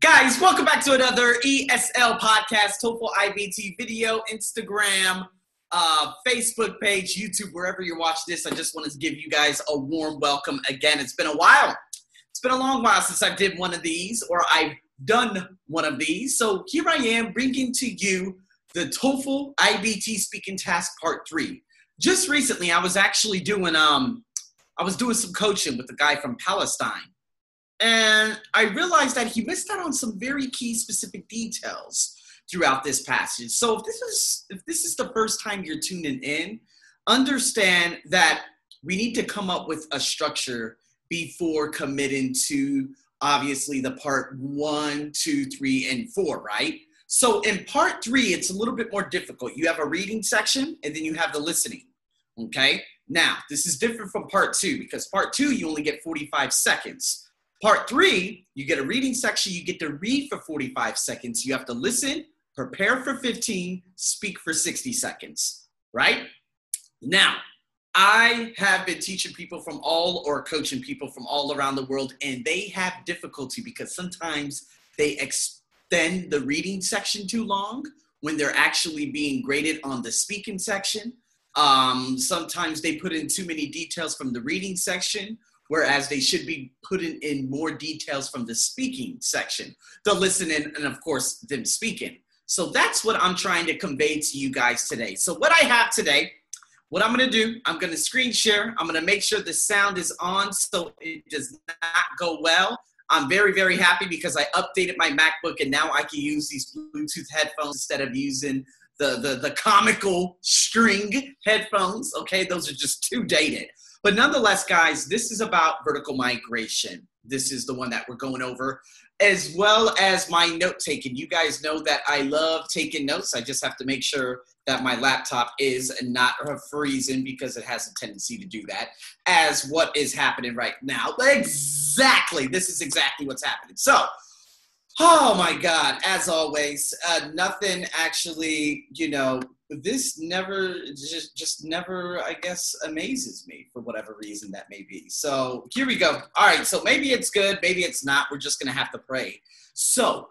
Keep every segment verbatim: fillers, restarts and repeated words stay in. Guys, welcome back to another E S L podcast, TOEFL I B T video, Instagram, uh, Facebook page, YouTube, wherever you're watching this. I just wanted to give you guys a warm welcome again. It's been a while. It's been a long while since I did one of these or I've done one of these. So here I am bringing to you the TOEFL I B T Speaking Task Part three. Just recently, I was actually doing, um, I was doing some coaching with a guy from Palestine. And I realized that he missed out on some very key specific details throughout this passage. So if this is, if this is the first time you're tuning in, understand that we need to come up with a structure before committing to, obviously, the part one, two, three, and four, right? So in part three, it's a little bit more difficult. You have a reading section, and then you have the listening, okay? Now, this is different from part two, because part two, you only get forty-five seconds. Part three, you get a reading section, you get to read for forty-five seconds. You have to listen, prepare for fifteen, speak for sixty seconds, right? Now, I have been teaching people from all or coaching people from all around the world, and they have difficulty because sometimes they extend the reading section too long when they're actually being graded on the speaking section. Um, sometimes they put in too many details from the reading section, whereas they should be putting in more details from the speaking section, the listening, and of course, them speaking. So that's what I'm trying to convey to you guys today. So what I have today, what I'm gonna do, I'm gonna screen share. I'm gonna make sure the sound is on so it does not go well. I'm very, very happy because I updated my MacBook and now I can use these Bluetooth headphones instead of using the, the, the comical string headphones, okay? Those are just too dated. But nonetheless, guys, this is about vertical migration. This is the one that we're going over, as well as my note taking. You guys know that I love taking notes. I just have to make sure that my laptop is not freezing because it has a tendency to do that, as what is happening right now. Exactly. This is exactly what's happening. So, oh my God, as always, uh, nothing actually, you know, this never, just, just never, I guess, amazes me for whatever reason that may be. So here we go. All right, so maybe it's good, maybe it's not. We're just going to have to pray. So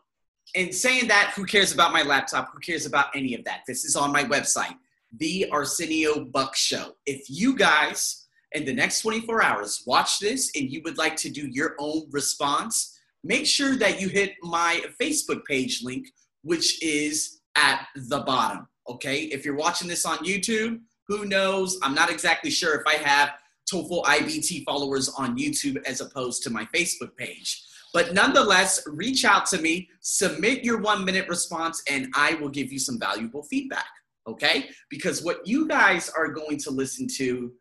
in saying that, who cares about my laptop? Who cares about any of that? This is on my website, The Arsenio Buck Show. If you guys, in the next twenty-four hours, watch this and you would like to do your own response, make sure that you hit my Facebook page link, which is at the bottom. Okay, if you're watching this on YouTube, who knows? I'm not exactly sure if I have TOEFL I B T followers on YouTube as opposed to my Facebook page. But nonetheless, reach out to me, submit your one-minute response, and I will give you some valuable feedback, okay? Because what you guys are going to listen to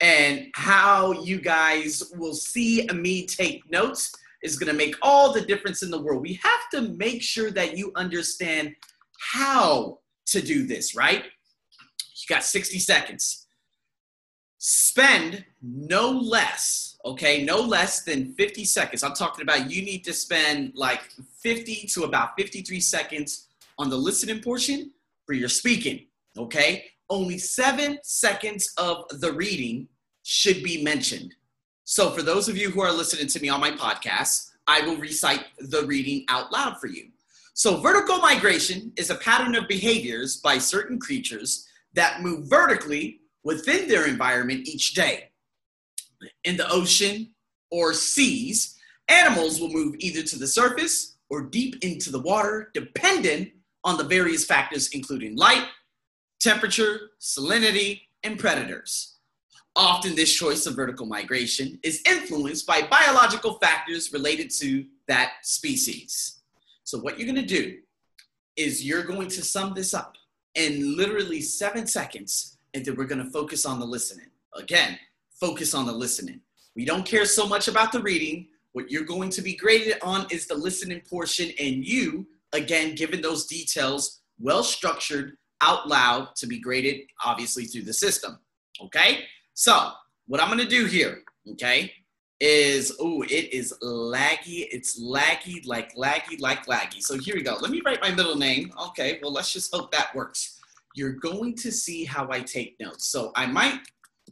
and how you guys will see me take notes is going to make all the difference in the world. We have to make sure that you understand how to do this, right? You got sixty seconds. Spend no less, okay? No less than fifty seconds. I'm talking about you need to spend like fifty to about fifty-three seconds on the listening portion for your speaking, okay? Only seven seconds of the reading should be mentioned. So for those of you who are listening to me on my podcast, I will recite the reading out loud for you. So vertical migration is a pattern of behaviors by certain creatures that move vertically within their environment each day. In the ocean or seas, animals will move either to the surface or deep into the water, depending on the various factors, including light, temperature, salinity, and predators. Often this choice of vertical migration is influenced by biological factors related to that species. So what you're going to do is you're going to sum this up in literally seven seconds, and then we're going to focus on the listening. Again, focus on the listening. We don't care so much about the reading. What you're going to be graded on is the listening portion, and you, again, given those details, well-structured, out loud to be graded, obviously, through the system, okay? So what I'm going to do here, okay, is, oh, it is laggy. It's laggy, like laggy, like laggy. So here we go. Let me write my middle name. Okay, well, let's just hope that works. You're going to see how I take notes. So I might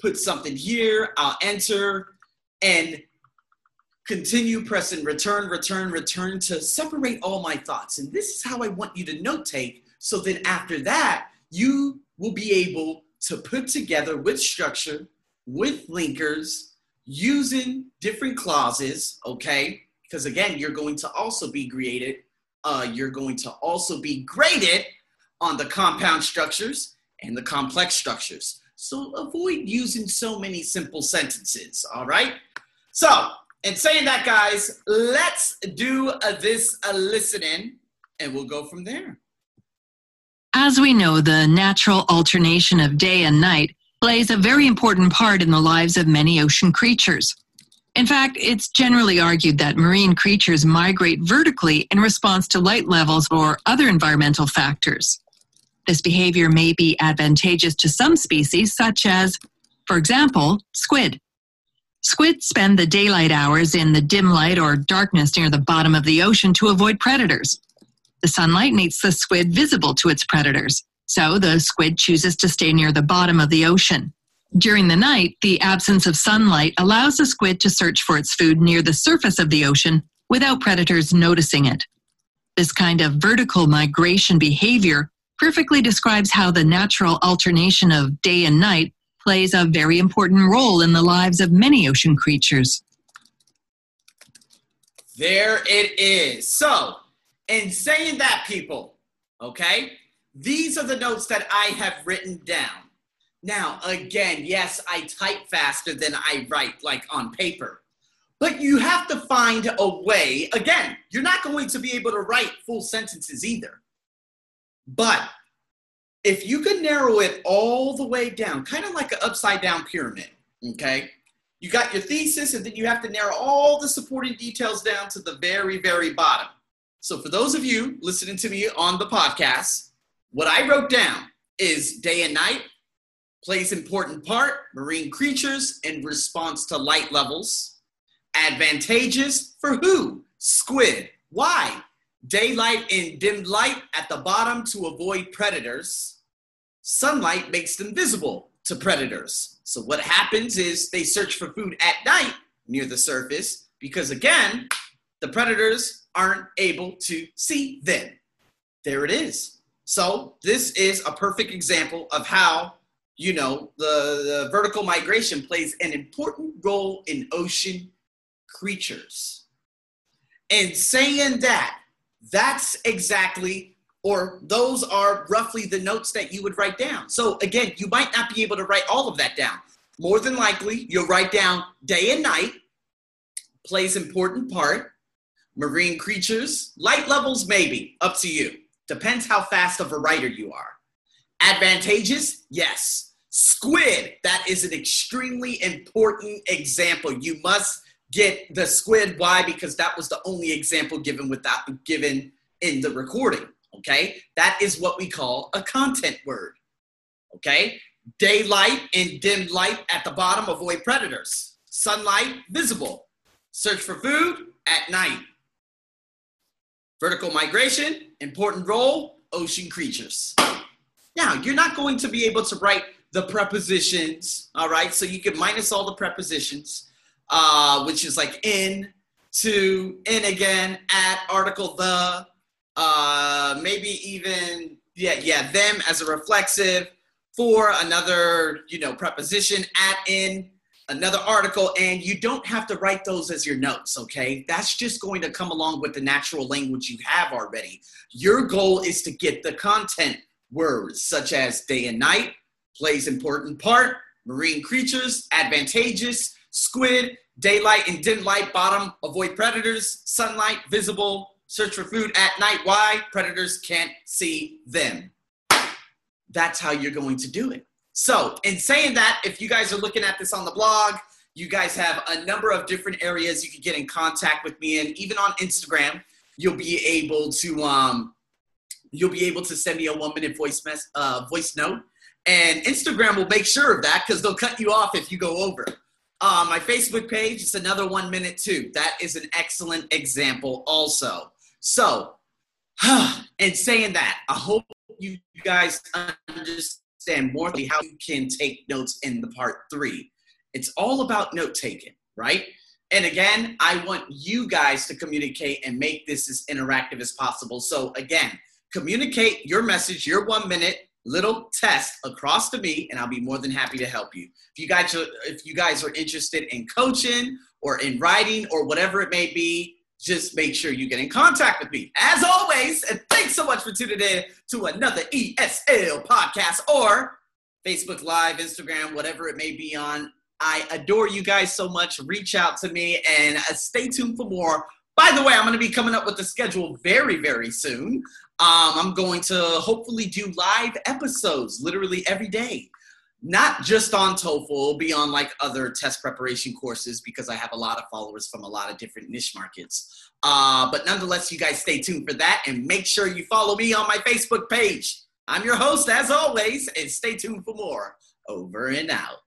put something here, I'll enter, and continue pressing return, return, return to separate all my thoughts. And this is how I want you to note take. So then after that, you will be able to put together with structure, with linkers, using different clauses, okay? Because again, you're going to also be graded. Uh, you're going to also be graded on the compound structures and the complex structures. So avoid using so many simple sentences, all right? So, and saying that, guys, let's do uh, this uh, listening, and we'll go from there. As we know, the natural alternation of day and night plays a very important part in the lives of many ocean creatures. In fact, it's generally argued that marine creatures migrate vertically in response to light levels or other environmental factors. This behavior may be advantageous to some species, such as, for example, squid. Squid spend the daylight hours in the dim light or darkness near the bottom of the ocean to avoid predators. The sunlight makes the squid visible to its predators, so the squid chooses to stay near the bottom of the ocean. During the night, the absence of sunlight allows the squid to search for its food near the surface of the ocean without predators noticing it. This kind of vertical migration behavior perfectly describes how the natural alternation of day and night plays a very important role in the lives of many ocean creatures. There it is. So, in saying that, people, okay, these are the notes that I have written down. Now, again, yes, I type faster than I write, like on paper. But you have to find a way. Again, you're not going to be able to write full sentences either. But if you can narrow it all the way down, kind of like an upside down pyramid, okay? You got your thesis, and then you have to narrow all the supporting details down to the very, very bottom. So for those of you listening to me on the podcast, what I wrote down is day and night plays important part, marine creatures in response to light levels. Advantageous for who? Squid. Why? Daylight and dim light at the bottom to avoid predators. Sunlight makes them visible to predators. So what happens is they search for food at night near the surface because, again, the predators aren't able to see them. There it is. So this is a perfect example of how, you know, the, the vertical migration plays an important role in ocean creatures. And saying that, that's exactly, or those are roughly the notes that you would write down. So again, you might not be able to write all of that down. More than likely, you'll write down day and night plays important part, marine creatures, light levels maybe, up to you. Depends how fast of a writer you are. Advantageous? Yes. Squid, that is an extremely important example. You must get the squid. Why? Because that was the only example given without given in the recording. Okay. That is what we call a content word. Okay. Daylight and dim light at the bottom, avoid predators. Sunlight, visible. Search for food at night. Vertical migration, important role, ocean creatures. Now, you're not going to be able to write the prepositions, all right? So you can minus all the prepositions, uh, which is like in, to, in again, at, article, the, uh, maybe even, yeah, yeah, them as a reflexive, for another, you know, preposition, at, in, another article, and you don't have to write those as your notes, okay? That's just going to come along with the natural language you have already. Your goal is to get the content words such as day and night, plays important part, marine creatures, advantageous, squid, daylight and dim light, bottom, avoid predators, sunlight, visible, search for food at night. Why? Predators can't see them. That's how you're going to do it. So in saying that, if you guys are looking at this on the blog, you guys have a number of different areas you can get in contact with me in. Even on Instagram, you'll be able to, um, you'll be able to send me a one-minute voice mess, uh, voice note. And Instagram will make sure of that because they'll cut you off if you go over. Uh, my Facebook page, it's another one minute too. That is an excellent example also. So, and saying that, I hope you guys understand more how you can take notes in the part three. It's all about note-taking, right? And again, I want you guys to communicate and make this as interactive as possible. So again, communicate your message, your one minute little test across to me, and I'll be more than happy to help you. If you guys are, if you guys are interested in coaching or in writing or whatever it may be, just make sure you get in contact with me. As always, and thanks so much for tuning in to another E S L podcast or Facebook Live, Instagram, whatever it may be on. I adore you guys so much. Reach out to me and stay tuned for more. By the way, I'm going to be coming up with the schedule very, very soon. Um, I'm going to hopefully do live episodes literally every day. Not just on TOEFL, it'll be on like other test preparation courses because I have a lot of followers from a lot of different niche markets. Uh, but nonetheless, you guys stay tuned for that and make sure you follow me on my Facebook page. I'm your host as always, and stay tuned for more. Over and out.